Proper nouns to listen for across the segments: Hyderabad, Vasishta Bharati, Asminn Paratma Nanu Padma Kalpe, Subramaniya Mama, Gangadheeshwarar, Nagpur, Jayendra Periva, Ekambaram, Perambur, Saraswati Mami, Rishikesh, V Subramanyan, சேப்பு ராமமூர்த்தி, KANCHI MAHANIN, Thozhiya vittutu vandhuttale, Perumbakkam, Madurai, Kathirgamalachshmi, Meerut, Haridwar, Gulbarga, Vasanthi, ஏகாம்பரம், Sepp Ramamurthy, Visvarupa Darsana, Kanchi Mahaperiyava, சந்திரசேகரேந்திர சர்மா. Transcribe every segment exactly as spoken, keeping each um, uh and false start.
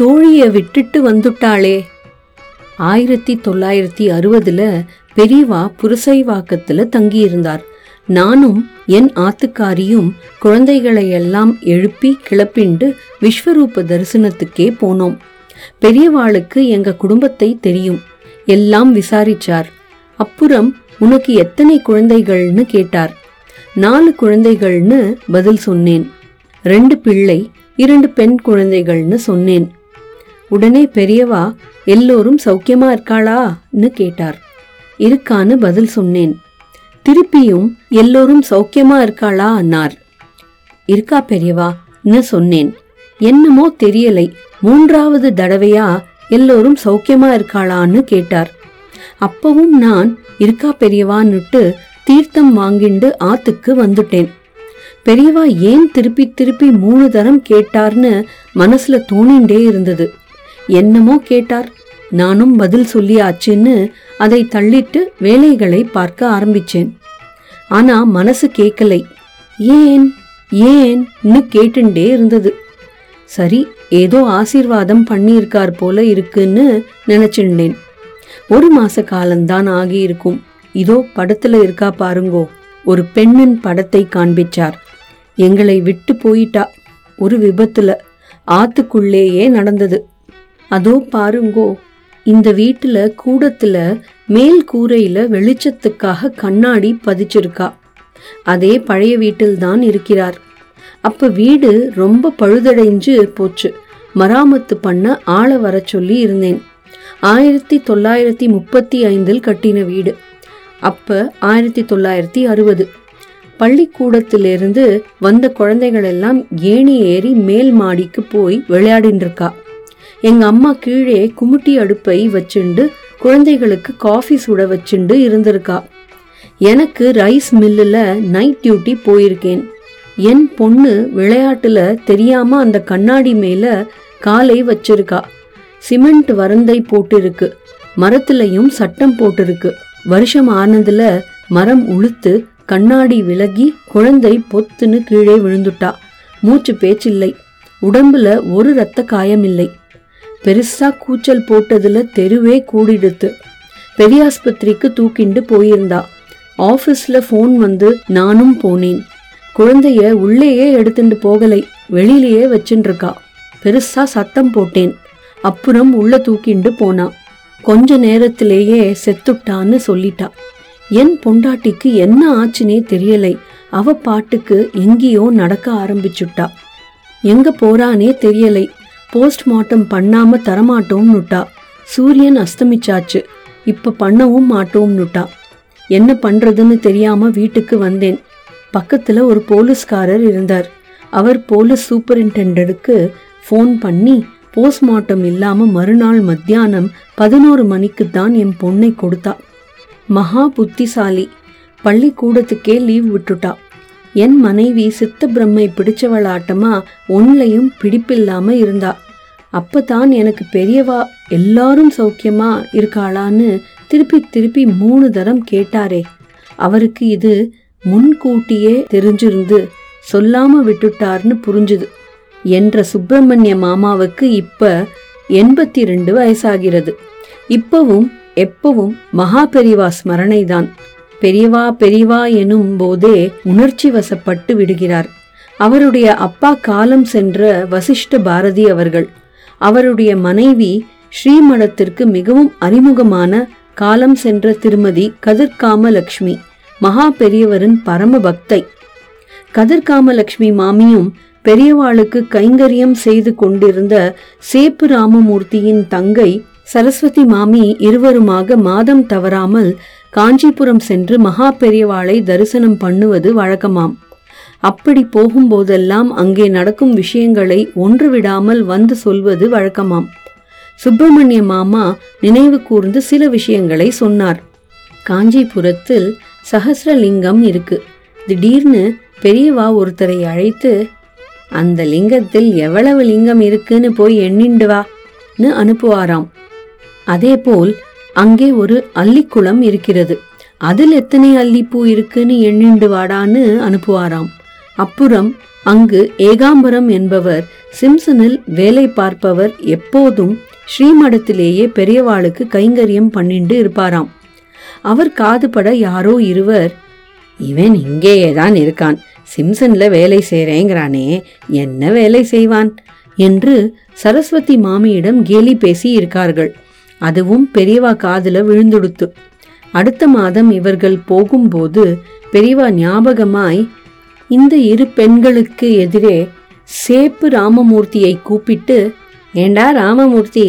தோழியை விட்டுட்டு வந்துட்டாளே. ஆயிரத்தி தொள்ளாயிரத்தி அறுபதுல பெரியவா புரசைவாக்கத்தில் தங்கியிருந்தார். நானும் என் ஆத்துக்காரியும் குழந்தைகளையெல்லாம் எழுப்பி கிளப்பிண்டு விஸ்வரூப தரிசனத்துக்கே போனோம். பெரியவாளுக்கு எங்க குடும்பத்தை தெரியும், எல்லாம் விசாரிச்சார். அப்புறம் உனக்கு எத்தனை குழந்தைகள்னு கேட்டார். நாலு குழந்தைகள்னு பதில் சொன்னேன். ரெண்டு பிள்ளை இரண்டு பெண் குழந்தைகள்னு சொன்னேன். உடனே பெரியவா எல்லோரும் சௌக்கியமா இருக்காளான்னு கேட்டார். இருக்கான்னு பதில் சொன்னேன். திருப்பியும் எல்லோரும் சௌக்கியமா இருக்காளா அன்னார். இருக்கா பெரியவான்னு சொன்னேன். என்னமோ தெரியலை, மூன்றாவது தடவையா எல்லோரும் சௌக்கியமா இருக்காளான்னு கேட்டார். அப்பவும் நான் இருக்கா பெரியவான்னுட்டு தீர்த்தம் வாங்கிண்டு ஆத்துக்கு வந்துட்டேன். பெரியவா ஏன் திருப்பி திருப்பி மூணு தரம் கேட்டார்னு மனசுல தோணிண்டே இருந்தது. என்னமோ கேட்டார், நானும் பதில் சொல்லியாச்சுன்னு அதை தள்ளிட்டு வேலைகளை பார்க்க ஆரம்பிச்சேன். ஆனா மனசு கேட்கலை. ஏன் ஏன்னு கேட்டுண்டே இருந்தது. சரி, ஏதோ ஆசீர்வாதம் பண்ணியிருக்கார் போல இருக்குன்னு நினைச்சுட்டேன். ஒரு மாச காலம்தான் ஆகியிருக்கும். இதோ படத்துல இருக்கா பாருங்கோ, ஒரு பெண்ணின் படத்தை காண்பிச்சார். எங்களை விட்டு போயிட்டா, ஒரு விபத்துல, ஆத்துக்குள்ளேயே நடந்தது. அதோ பாருங்கோ, இந்த வீட்டுல கூடத்துல மேல் கூரையில வெளிச்சத்துக்காக கண்ணாடி பதிச்சிருக்கா. அதே பழைய வீட்டில்தான் இருக்கிறார். அப்ப வீடு ரொம்ப பழுதடைஞ்சு போச்சு. மராமத்து பண்ண ஆளை வர சொல்லி இருந்தேன். ஆயிரத்தி தொள்ளாயிரத்தி முப்பத்தி ஐந்தில் கட்டின வீடு. அப்போ ஆயிரத்தி தொள்ளாயிரத்தி அறுபது பள்ளிக்கூடத்திலிருந்து வந்த குழந்தைகளெல்லாம் ஏணி ஏறி மேல் மாடிக்கு போய் விளையாடின்றிருக்கா. எங்கள் அம்மா கீழே குமுட்டி அடுப்பை வச்சுண்டு குழந்தைகளுக்கு காஃபி சுட வச்சுண்டு இருந்திருக்கா. எனக்கு ரைஸ் மில்லில் நைட் டியூட்டி போயிருக்கேன். என் பொண்ணு விளையாட்டில் தெரியாமல் அந்த கண்ணாடி மேலே காலை வச்சிருக்கா. சிமெண்ட் வரந்தை போட்டிருக்கு, மரத்துலையும் சட்டம் போட்டிருக்கு. வருஷம் ஆனதுல மரம் உளுத்து கண்ணாடி விலகி குழந்தை பொத்துன்னு கீழே விழுந்துட்டா. மூச்சு பேச்சில்லை, உடம்புல ஒரு இரத்த காயமில்லை. பெருசா கூச்சல் போட்டதுல தெருவே கூடிடுத்து. பெரியாஸ்பத்திரிக்கு தூக்கிண்டு போயிருந்தா. ஆஃபீஸ்ல ஃபோன் வந்து நானும் போனேன். குழந்தைய உள்ளேயே எடுத்துட்டு போகலை, வெளியிலேயே வச்சுருக்கா. பெருசா சத்தம் போட்டேன். அப்புறம் உள்ள தூக்கிண்டு போனா. கொஞ்ச நேரத்திலேயே செத்துட்டான்னு சொல்லிட்டா. என் பொண்டாட்டிக்கு என்ன ஆச்சுனே தெரியலை. அவ பாட்டுக்கு எங்கேயோ நடக்க ஆரம்பிச்சுட்டா. எங்க போறானே தெரியலை. போஸ்ட்மார்ட்டம் பண்ணாம தரமாட்டோம்னுட்டா. சூரியன் அஸ்தமிச்சாச்சு, இப்ப பண்ணவும் மாட்டோம்னுட்டா. என்ன பண்றதுன்னு தெரியாம வீட்டுக்கு வந்தேன். பக்கத்துல ஒரு போலீஸ்காரர் இருந்தார். அவர் போலீஸ் சூப்பரிண்டெண்டன்ட்டுக்கு ஃபோன் பண்ணி போஸ்ட்மார்ட்டம் இல்லாம மறுநாள் மத்தியானம் பதினோரு மணிக்கு தான் என் பொண்ணை கொடுத்தா. மகா புத்திசாலி, பள்ளிக்கூடத்துக்கே லீவ் விட்டுட்டா. என் மனைவி சித்த பிரம்மை பிடிச்சவளாட்டமா ஒன்லையும் பிடிப்பில்லாம இருந்தா. அப்பதான் எனக்கு பெரியவா எல்லாரும் சௌக்கியமா இருக்காளான்னு திருப்பி திருப்பி மூணு தரம் கேட்டாரே, அவருக்கு இது முன்கூட்டியே தெரிஞ்சிருந்து சொல்லாம விட்டுட்டார்னு புரிஞ்சுது. என்ற சுப்பிரமணிய மாமாவுக்கு இப்ப எண்பத்தி ரெண்டு வயசாகிறது. இப்பவும் எப்பவும் மகாபெரிவா ஸ்மரணைதான். பெரியவா பெரியவா எனும் போதே உணர்ச்சி வசப்பட்டு விடுகிறார். அவருடைய அப்பா காலம் சென்ற வசிஷ்ட பாரதி அவர்கள். அவருடைய மனைவி ஸ்ரீமடத்திற்கு மிகவும் அறிமுகமான காலம் சென்ற திருமதி கதிர்காமலட்சுமி, மகாபெரியவரின் பரம பக்தை. கதிர்காமலட்சுமி மாமியும் பெரியவாளுக்கு கைங்கரியம் செய்து கொண்டிருந்த சேப்பு ராமமூர்த்தியின் தங்கை சரஸ்வதி மாமி இருவருமாக மாதம் தவறாமல் காஞ்சிபுரம் சென்று மகா பெரியவாளை தரிசனம் பண்ணுவது வழக்கமாம். அப்படி போகும்போதெல்லாம் அங்கே நடக்கும் விஷயங்களை ஒன்று விடாமல் வந்து சொல்வது வழக்கமாம். சுப்பிரமணிய மாமா நினைவு கூர்ந்து சில விஷயங்களை சொன்னார். காஞ்சிபுரத்தில் சஹஸ்ரலிங்கம் இருக்கு. திடீர்னு பெரியவா ஒருத்தரை அழைத்து, அந்த லிங்கத்தில் எவ்வளவு லிங்கம் இருக்குன்னு போய் எண்ணிண்டு வான்னு அனுப்புவாராம். அதேபோல் அங்கே ஒரு அல்லிக்குளம் இருக்கிறது, அதில் எத்தனை அல்லிப்பூ இருக்குன்னு எண்ணிண்டு வாடான்னு அனுப்புவாராம். அப்புறம் அங்கு ஏகாம்பரம் என்பவர் சிம்சனில் வேலை பார்ப்பவர் எப்போதும் ஸ்ரீமடத்திலேயே பெரியவாளுக்கு கைங்கரியம் பண்ணிண்டு இருப்பாராம். அவர் காதுபட யாரோ இருவர், இவன் இங்கேயேதான் இருக்கான், சிம்சன்ல வேலை செய்கிறேங்கிறானே, என்ன வேலை செய்வான் என்று சரஸ்வதி மாமியிடம் கேலி பேசி இருக்கார்கள். அதுவும் பெரியவா காதுல விழுந்துடுத்து. அடுத்த மாதம் இவர்கள் போகும்போது பெரியவா ஞாபகமாய் இந்த இரு பெண்களுக்கு எதிரே சேப்பு ராமமூர்த்தியை கூப்பிட்டு, ஏண்டா ராமமூர்த்தி,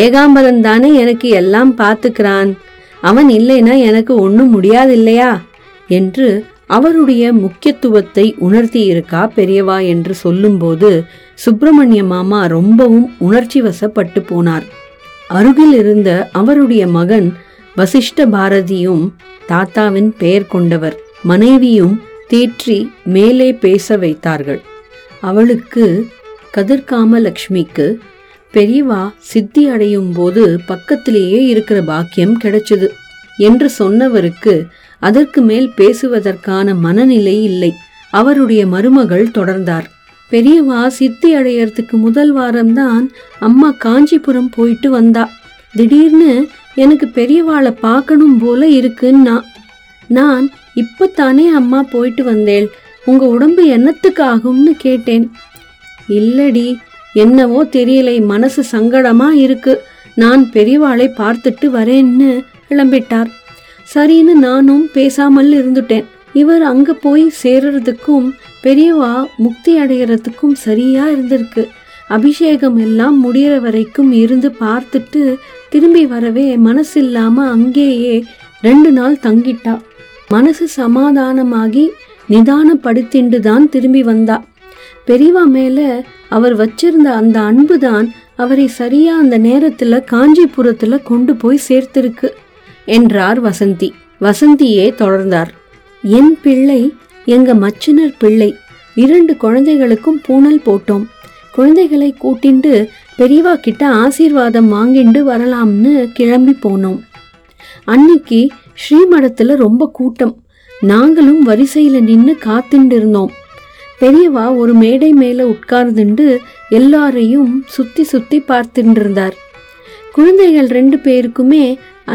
ஏகாம்பரன் தானே எனக்கு எல்லாம் பார்த்துக்கிறான், அவன் இல்லைன்னா எனக்கு ஒன்றும் முடியாது இல்லையா என்று அவருடைய முக்கியத்துவத்தை உணர்த்தி இருக்கா பெரியவா என்று சொல்லும்போது சுப்பிரமணிய மாமா ரொம்பவும் உணர்ச்சி வசப்பட்டு போனார். அருகில் இருந்த அவருடைய மகன் வசிஷ்ட பாரதியும் தாத்தாவின் பெயர் கொண்டவர் மனைவியும் தேற்றி மேலே பேச வைத்தார்கள். அவளுக்கு கதிர்காமலட்சுமிக்கு பெரியவா சித்தி அடையும் போது பக்கத்திலேயே இருக்கிற பாக்கியம் கிடைச்சது என்று சொன்னவருக்கு அதற்கு மேல் பேசுவதற்கான மனநிலை இல்லை. அவருடைய மருமகள் தொடர்ந்தார், பெரியவா சித்தி அடையறதுக்கு முதல் வாரம்தான் அம்மா காஞ்சிபுரம் போயிட்டு வந்தா. திடீர்னு எனக்கு பெரியவாளை பார்க்கணும் போல இருக்குன்னா, நான் இப்பத்தானே அம்மா போயிட்டு வந்தேள், உங்க உடம்பு என்னத்துக்கு ஆகும்னு கேட்டேன். இல்லடி, என்னவோ தெரியலை, மனசு சங்கடமா இருக்கு, நான் பெரியவாளை பார்த்துட்டு வரேன்னு கிளம்பிட்டார். சரின்னு நானும் பேசாமல் இருந்துட்டேன். இவர் அங்க போய் சேர்றதுக்கும் பெரியவா முக்தி அடைகிறதுக்கும் சரியா இருந்திருக்கு. அபிஷேகம் எல்லாம் முடிகிற வரைக்கும் இருந்து பார்த்துட்டு திரும்பி வரவே மனசு இல்லாம அங்கேயே ரெண்டு நாள் தங்கிட்டா. மனசு சமாதானமாகி நிதானப்படுத்திண்டு தான் திரும்பி வந்தா. பெரியவா மேல அவர் வச்சிருந்த அந்த அன்பு தான் அவரை சரியா அந்த நேரத்துல காஞ்சிபுரத்துல கொண்டு போய் சேர்த்திருக்கு என்றார் வசந்தி. வசந்தியே தொடர்ந்தார், என் பிள்ளை எங்க மச்சினர் பிள்ளை, இரண்டு குழந்தைகளுக்கும் பூனல் போட்டோம். குழந்தைகளை கூட்டிண்டு பெரியவா கிட்ட ஆசீர்வாதம் வாங்கிண்டு வரலாம்னு கிளம்பி போனோம். அன்னைக்கு ஸ்ரீமடத்துல ரொம்ப கூட்டம். நாங்களும் வரிசையில நின்று காத்துண்டு இருந்தோம். பெரியவா ஒரு மேடை மேல உட்கார்ந்துண்டு எல்லாரையும் சுத்தி சுத்தி பார்த்துட்டு இருந்தார். குழந்தைகள் ரெண்டு பேருக்குமே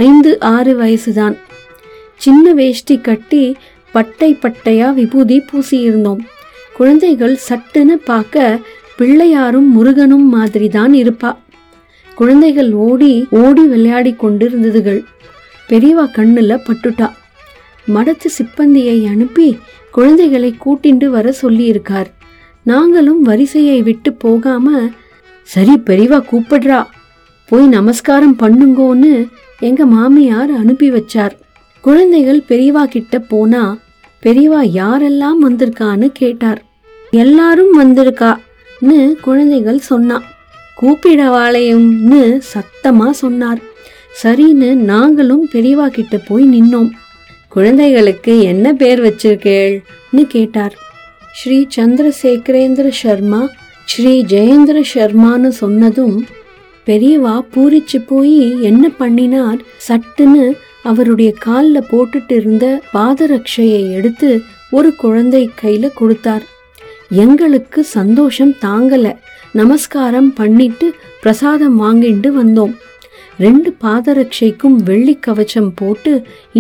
ஐந்து ஆறு வயசுதான். சின்ன வேஷ்டி கட்டி பட்டை பட்டையா விபூதி பூசியிருந்தோம். குழந்தைகள் சட்டுன்னு பார்க்க பிள்ளையாரும் முருகனும் மாதிரி தான் இருப்பா. குழந்தைகள் ஓடி ஓடி விளையாடி கொண்டிருந்ததுகள். பெரியவா கண்ணுல பட்டுட்டா. மடத்து சிப்பந்தியை அனுப்பி குழந்தைகளை கூட்டிண்டு வர சொல்லியிருக்கார். நாங்களும் வரிசையை விட்டு போகாம, சரி பெரியவா கூப்பிடுறா, போய் நமஸ்காரம் பண்ணுங்கோன்னு எங்க மாமியார் அனுப்பி வச்சார். குழந்தைகள் பெரியவா கிட்ட போனா பெரியவா யாரெல்லாம் வந்திருக்கான்னு கேட்டார். எல்லாரும் வந்திருக்கான்னு குழந்தைகள் சொன்னா. கூப்பிடவாளையும்னு சத்தமா சொன்னார். சரின்னு நாங்களும் பெரியவா கிட்ட போய் நின்னோம். குழந்தைகளுக்கு என்ன பேர் வச்சிருக்கேள்னு கேட்டார். ஸ்ரீ சந்திரசேகரேந்திர சர்மா, ஸ்ரீ ஜெயேந்திர சர்மான்னு சொன்னதும் பெரியவா பூரிச்சு போய் என்ன பண்ணினார், சட்டுன்னு அவருடைய காலில் போட்டுட்டு இருந்த பாதரட்சையை எடுத்து ஒரு குழந்தை கையில கொடுத்தார். எங்களுக்கு சந்தோஷம் தாங்கல. நமஸ்காரம் பண்ணிட்டு பிரசாதம் வாங்கிட்டு வந்தோம். ரெண்டு பாதரட்சைக்கும் வெள்ளி கவச்சம் போட்டு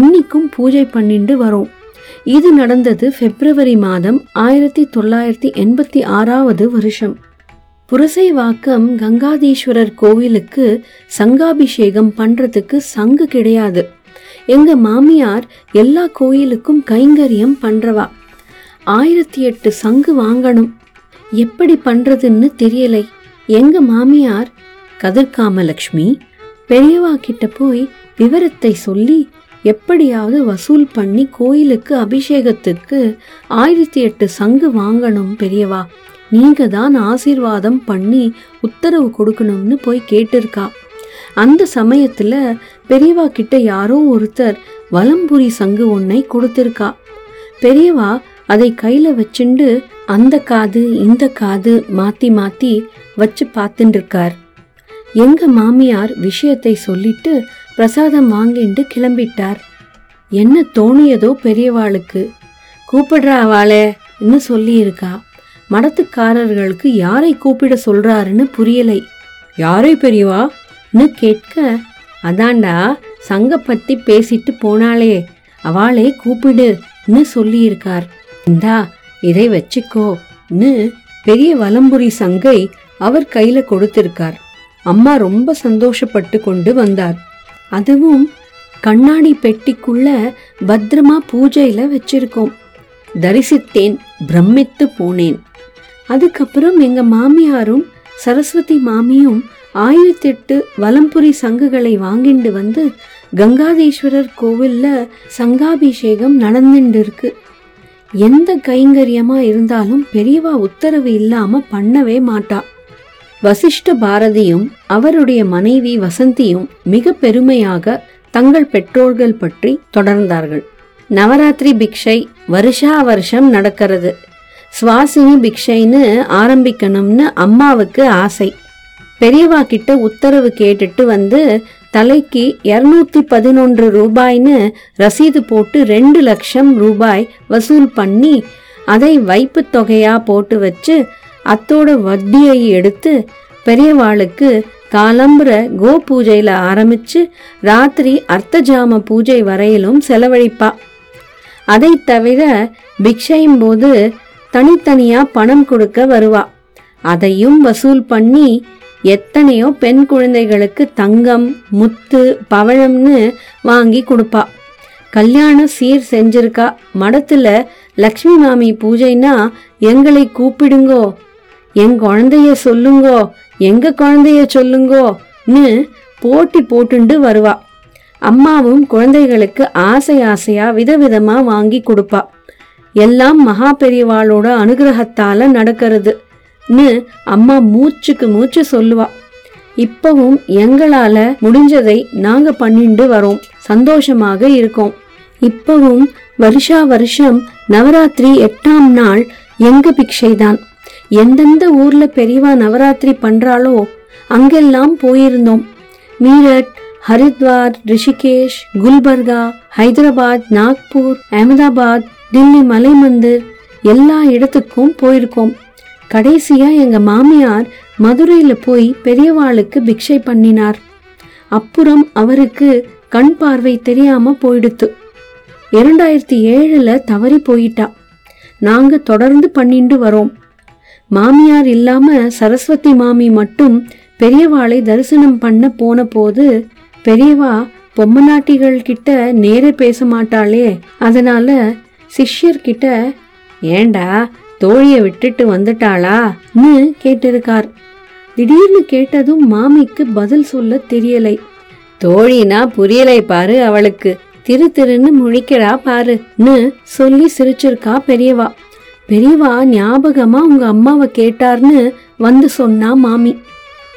இன்னிக்கும் பூஜை பண்ணிட்டு வரோம். இது நடந்தது பிப்ரவரி மாதம் ஆயிரத்தி தொள்ளாயிரத்தி எண்பத்தி ஆறாவது வருஷம். புரசைவாக்கம் கங்காதீஸ்வரர் கோவிலுக்கு சங்காபிஷேகம் பண்றதுக்கு சங்கு கிடையாது. எங்க மாமியார் எல்லா கோயிலுக்கும் கைங்கரியம் பண்றவா. ஆயிரத்தி எட்டு சங்கு வாங்கணும், எப்படி பண்றதுன்னு தெரியலை. எங்க மாமியார் கதிர்காமலட்சுமி பெரியவா கிட்ட போய் விவரத்தை சொல்லி எப்படியாவது வசூல் பண்ணி கோயிலுக்கு அபிஷேகத்துக்கு ஆயிரத்தி எட்டு சங்கு வாங்கணும், பெரியவா நீங்க தான் ஆசீர்வாதம் பண்ணி உத்தரவு கொடுக்கணும்னு போய் கேட்டிருக்கா. அந்த சமயத்துல பெரியவா கிட்ட யாரோ ஒருத்தர் வலம்புரி சங்கு ஒன்றை கொடுத்திருக்கா. பெரியவா அதை கையில வச்சுண்டு அந்த காது இந்த காது மாத்தி மாத்தி வச்சு பார்த்துட்டு இருக்கார். எங்க மாமியார் விஷயத்தை சொல்லிட்டு பிரசாதம் வாங்கிட்டு கிளம்பிட்டார். என்ன தோணியதோ பெரியவாளுக்கு, கூப்பிடுறா வாளேன்னு ன்னு சொல்லியிருக்கா. மடத்துக்காரர்களுக்கு யாரை கூப்பிட சொல்றாருன்னு புரியலை. யாரை பெரியவான்னு கேட்க, அதாண்டா சங்க பத்தி பேசிட்டு போனாலே அவளே கூப்பிடுன்னு சொல்லியிருக்கார், இந்தா இதை வச்சுக்கோன்னு பெரிய வலம்புரி சங்கை அவர் கையில கொடுத்திருக்கார். அம்மா ரொம்ப சந்தோஷப்பட்டு கொண்டு வந்தார். அதுவும் கண்ணாடி பெட்டிக்குள்ள பத்திரமா பூஜையில வச்சிருக்கோம். தரிசித்தேன், பிரமித்து போனேன். அதுக்கப்புறம் எங்க மாமியாரும் சரஸ்வதி மாமியும் ஆயிரத்தி எட்டு வலம்புரி சங்குகளை வாங்கிண்டு வந்து கங்காதேஸ்வரர் கோவில்ல சங்காபிஷேகம் நடந்துட்டு இருக்கு. எந்த கைங்கரியமா இருந்தாலும் பெரியவா உத்தரவு இல்லாம பண்ணவே மாட்டா. வசிஷ்ட பாரதியும் அவருடைய மனைவி வசந்தியும் மிக பெருமையாக தங்கள் பெற்றோர்கள் பற்றி தொடர்ந்தார்கள். நவராத்திரி பிக்ஷை வருஷா வருஷம் நடக்கிறது. சுவாசினி பிக்ஷைன்னு ஆரம்பிக்கணும்னு அம்மாவுக்கு ஆசை. பெரியவா கிட்ட உத்தரவு கேட்டுட்டு வந்து தலைக்கு இருநூத்தி பதினொன்று ரூபாய்ன்னு ரசீது போட்டு ரெண்டு லட்சம் ரூபாய் வசூல் பண்ணி அதை வைப்பு தொகையா போட்டு வச்சு அத்தோட வட்டியை எடுத்து பெரியவாளுக்கு காலம்புற கோ பூஜையில ஆரம்பிச்சு ராத்திரி அர்த்தஜாம பூஜை வரையிலும் செலவழிப்பா. அதை தவிர பிக்ஷையும் போது தனித்தனியா பணம் கொடுக்க வருவா. அதையும் வசூல் பண்ணி எத்தனையோ பெண் குழந்தைகளுக்கு தங்கம், முத்து, பவழம்னு வாங்கி கொடுப்பா. கல்யாணம் சீர் செஞ்சிருக்கா. மடத்துல லக்ஷ்மி மாமி பூஜைனா எங்களை கூப்பிடுங்கோ, எங்க குழந்தைய சொல்லுங்கோ, எங்க குழந்தைய சொல்லுங்கோன்னு போட்டி போட்டுண்டு வருவா. அம்மாவும் குழந்தைகளுக்கு ஆசை ஆசையா விதவிதமா வாங்கி கொடுப்பா. எல்லாம் மகா பெரியவாளோட அனுகிரகத்தால நடக்கிறது ன்னு அம்மா மூச்சுக்கு மூச்சு சொல்லுவா. இப்பவும் எங்களால முடிஞ்சதை நாங்க பண்ணிண்டு வரோம், சந்தோஷமாக இருக்கோம். இப்பவும் வருஷா வருஷம் நவராத்திரி எட்டாம் நாள் எங்க பிக்ஷைதான். எந்தெந்த ஊர்ல பெரியவா நவராத்திரி பண்றாளோ அங்கெல்லாம் போயிருந்தோம். மீரட், ஹரித்வார், ரிஷிகேஷ், குல்பர்கா, ஹைதராபாத், நாக்பூர், அகமதாபாத், தில்லி மலை மந்திர், எல்லா இடத்துக்கும் போயிருக்கோம். கடைசியா எங்க மாமியார் மதுரையில போய் பெரியவாளுக்கு பிக்ஷை பண்ணினார். அப்புறம் அவருக்கு கண் பார்வை தெரியாம போயிடுத்து. இரண்டாயிரத்தி ஏழுல தவறி போயிட்டா. நாங்க தொடர்ந்து பண்ணிட்டு வரோம். மாமியார் இல்லாம சரஸ்வதி மாமி மட்டும் பெரியவாளை தரிசனம் பண்ண போன போது, பெரியவா பொம்மநாட்டிகள் கிட்ட நேரே பேச மாட்டாளே, அதனால சிஷ்யர்கிட்ட ஏண்டா தோழிய விட்டுட்டு வந்துட்டாளான்னு கேட்டிருக்கார். திடீர்னு கேட்டதும் மாமிக்கு பதில் சொல்ல தெரியலை. தோழினா புரியலை பாரு, அவளுக்கு திரு திருன்னு முழிக்கிறா பாருன்னு சொல்லி சிரிச்சிருக்கா பெரியவா. பெரியவா ஞாபகமா உங்க அம்மாவை கேட்டார்னு வந்து சொன்னா மாமி.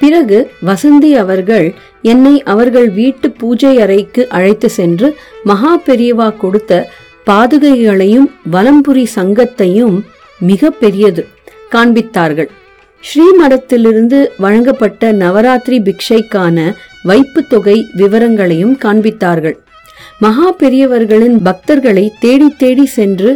பிறகு வசந்தி அவர்கள் என்னை அவர்கள் வீட்டு பூஜை அறைக்கு அழைத்து சென்று மகா பெரியவா கொடுத்த பாதுகைகளையும் வலம்புரி சங்கத்தையும் மிக பெரியது காண்பித்தார்கள். ஸ்ரீமடத்திலிருந்து வழங்கப்பட்ட நவராத்திரி பிக்ஷைக்கான வைப்பு தொகை விவரங்களையும் காண்பித்தார்கள். மகா பெரியவர்களின் பக்தர்களை தேடி தேடி சென்று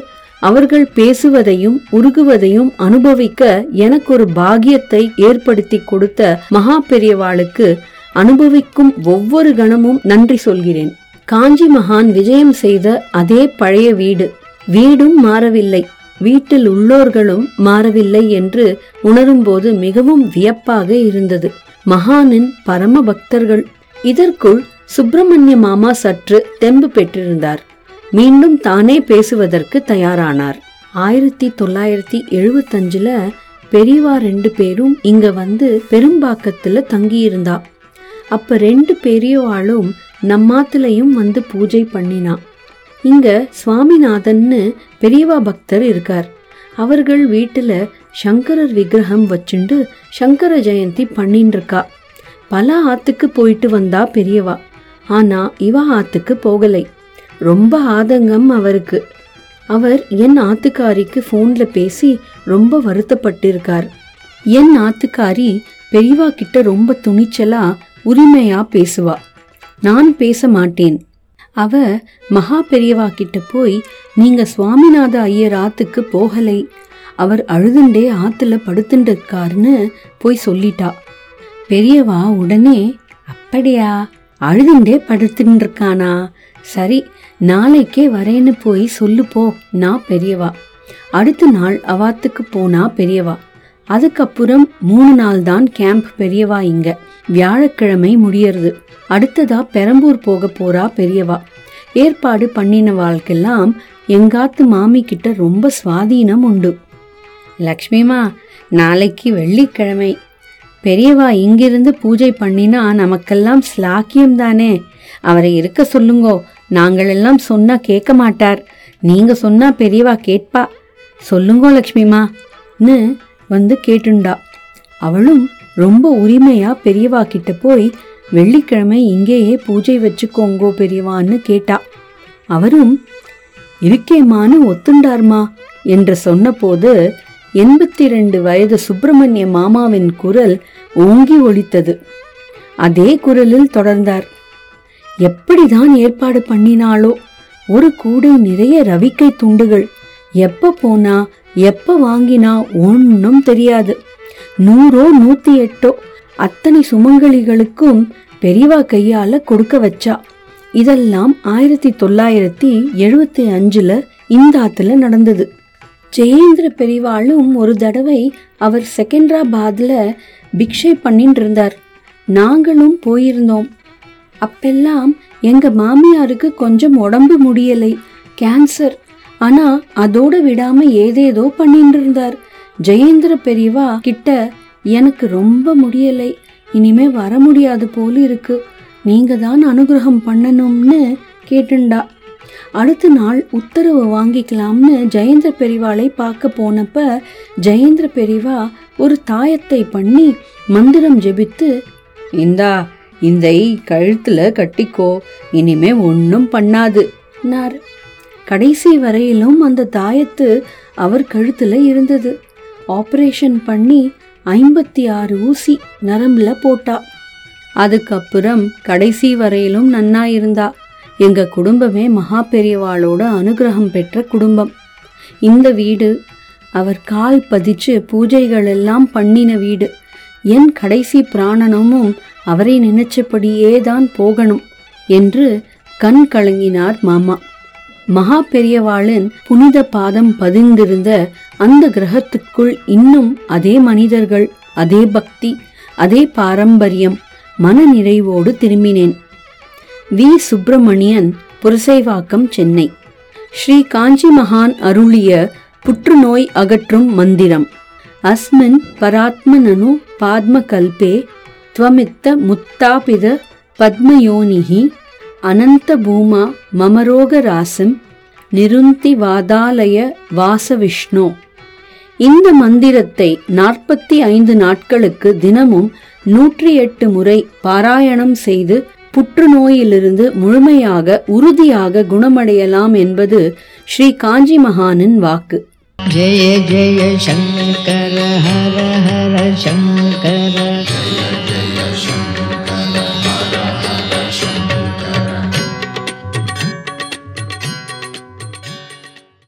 அவர்கள் பேசுவதையும் உருகுவதையும் அனுபவிக்க எனக்கு ஒரு பாக்கியத்தை ஏற்படுத்தி கொடுத்த மகா பெரியவாளுக்கு அனுபவிக்கும் ஒவ்வொரு கணமும் நன்றி சொல்கிறேன். காஞ்சி மகான் விஜயம் செய்த அதே பழைய வீடு, வீடும் மாறவில்லை, வீட்டில் உள்ளோர்களும் மாறவில்லை என்று உணரும்போது மிகவும் வியப்பாக இருந்தது. மகானின் பரம பக்தர்கள். இதற்குள் சுப்பிரமணிய மாமா சற்று தெம்பு பெற்றிருந்தார். மீண்டும் தானே பேசுவதற்கு தயாரானார். ஆயிரத்தி தொள்ளாயிரத்தி எழுபத்தஞ்சுல பெரியவா ரெண்டு பேரும் இங்க வந்து பெரும்பாக்கத்துல தங்கியிருந்தா. அப்ப ரெண்டு பெரியவாளும் நம்மாத்துலயும் வந்து பூஜை பண்ணினா. இங்க சுவாமிநாதன்னு பெரியவா பக்தர் இருக்கார். அவர்கள் வீட்டுல சங்கரர் விக்கிரகம் வச்சுண்டு சங்கர ஜெயந்தி பண்ணின்னு இருக்கா. பல ஆத்துக்கு போயிட்டு வந்தா பெரியவா. ஆனா இவா ஆத்துக்கு போகலை. ரொம்ப ஆதங்கம் அவருக்கு. அவர் என் ஆத்துக்காரிக்கு போன்ல பேசி ரொம்ப வருத்தப்பட்டிருக்கார். என் ஆத்துக்காரி பெரியவா கிட்ட ரொம்ப துணிச்சலா உரிமையா பேசுவா. நான் பேச மாட்டேன், அவ மகா பெரியவா கிட்ட போய், நீங்க சுவாமிநாத ஐயர் ஆத்துக்கு போகலை, அவர் அழுதுண்டே ஆத்துல படுத்துட்டு இருக்காருன்னு போய் சொல்லிட்டா. பெரியவா உடனே, அப்படியா, அழுதுண்டே படுத்துட்டு இருக்கானா, சரி நாளைக்கே வரேன்னு போய் சொல்லுப்போ நான் பெரியவா. அடுத்த நாள் அவாத்துக்கு போனா பெரியவா. அதுக்கப்புறம் மூணு நாள் தான் கேம்ப் பெரியவா. இங்க வியாழக்கிழமை முடியறது. அடுத்ததா பெரம்பூர் போக போறா பெரியவா. ஏற்பாடு பண்ணின வாழ்க்கெல்லாம் எங்காத்து மாமி கிட்ட ரொம்ப சுவாதீனம் உண்டு. லக்ஷ்மிமா, நாளைக்கு வெள்ளிக்கிழமை, பெரியவா இங்கிருந்து பூஜை பண்ணினா நமக்கெல்லாம் ஸ்லாக்கியம்தானே, அவரை இருக்க சொல்லுங்கோ, நாங்களெல்லாம் சொன்னா கேட்க மாட்டார், நீங்க சொன்னா பெரியவா கேட்பா, சொல்லுங்கோ லக்ஷ்மிமான்னு வந்து கேட்டுண்டா. அவளும் ரொம்ப உரிமையா பெரியவா கிட்ட போய், வெள்ளிக்கிழமை இங்கேயே பூஜை வச்சுக்கோங்கோ பெரியவான்னு கேட்டா. அவரும் இருக்கேம்மான்னு ஒத்துண்டார்மா என்று சொன்னபோது எண்பத்தி ரெண்டு வயது சுப்பிரமணிய மாமாவின் குரல் ஓங்கி ஒலித்தது. அதே குரலில் தொடர்ந்தார், எப்படிதான் ஏற்பாடு பண்ணினாலோ, ஒரு கூடை நிறைய ரவிக்கை துண்டுகள், எப்ப போனா எப்ப வாங்கினா ஒன்னும் தெரியாது, நூறோ நூத்தி எட்டோ அத்தனை சுமங்கலிகளுக்கும் பெரியவா கையால கொடுக்க வச்சா. இதெல்லாம் ஆயிரத்தி தொள்ளாயிரத்தி எழுபத்தி அஞ்சுல இந்தாத்துல நடந்தது. ஜெயேந்திர பெரியவாளும் ஒரு தடவை அவர் செகண்டராபாத்ல பிக்ஷை பண்ணிட்டு இருந்தார். நாங்களும் போயிருந்தோம். அப்பெல்லாம் எங்க மாமியாருக்கு கொஞ்சம் உடம்பு முடியலை, கேன்சர். ஆனா அதோட விடாம ஏதேதோ பண்ணிட்டு இருந்தார். ஜெயேந்திர பெரியவா கிட்ட, எனக்கு ரொம்ப முடியலை, இனிமே வர முடியாது போல இருக்கு, நீங்க தான் அனுகிரகம் பண்ணணும்னு கேட்டுண்டா. அடுத்த நாள் உத்தரவு வாங்கிக்கலாம்னு ஜெயேந்திர பெரியவாளை பார்க்க போனப்ப ஜெயேந்திர பெரியவா ஒரு தாயத்தை பண்ணி மந்திரம் ஜெபித்து, இந்தா இதை கழுத்துல கட்டிக்கோ, இனிமே ஒன்னும் பண்ணாது நார். கடைசி வரையிலும் அந்த தாயத்து அவர் கழுத்துல இருந்தது. ஆப்ரேஷன் பண்ணி ஐம்பத்தி ஆறு ஊசி நரம்புல போட்டா. அதுக்கப்புறம் கடைசி வரையிலும் நன்னாயிருந்தா. எங்க குடும்பமே மகா பெரியவாளோட அனுகிரகம் பெற்ற குடும்பம். இந்த வீடு அவர் கால் பதிச்சு பூஜைகள் எல்லாம் பண்ணின வீடு. என் கடைசி பிராணனமும் அவரை நினைச்சபடியே தான் போகணும் என்று கண் கலங்கினார் மாமா. மகா பெரியவாளின் புனித பாதம் பதிந்திருந்த அந்த கிரகத்துக்குள் இன்னும் அதே மனிதர்கள், அதே பக்தி, அதே பாரம்பரியம். மன நிறைவோடு திரும்பினேன். வி சுப்பிரமணியன், புரசைவாக்கம், சென்னை. ஸ்ரீ காஞ்சி மகான் அருளிய புற்றுநோய் அகற்றும் மந்திரம். அஸ்மின் பராத்ம நனு பாத்ம கல்பே த்வமித்த முத்தாபித பத்மயோனிஹி அனந்த பூமா மமரோக ராசம் நிருந்தி வாதாலய வாச விஷ்ணு. இந்த மந்திரத்தை நாற்பத்தி ஐந்து நாட்களுக்கு தினமும் நூற்றி எட்டு முறை பாராயணம் செய்து புற்றுநோயிலிருந்து முழுமையாக உறுதியாக குணமடையலாம் என்பது ஸ்ரீ காஞ்சி மகானின் வாக்கு. ஜெய ஜெய சங்கர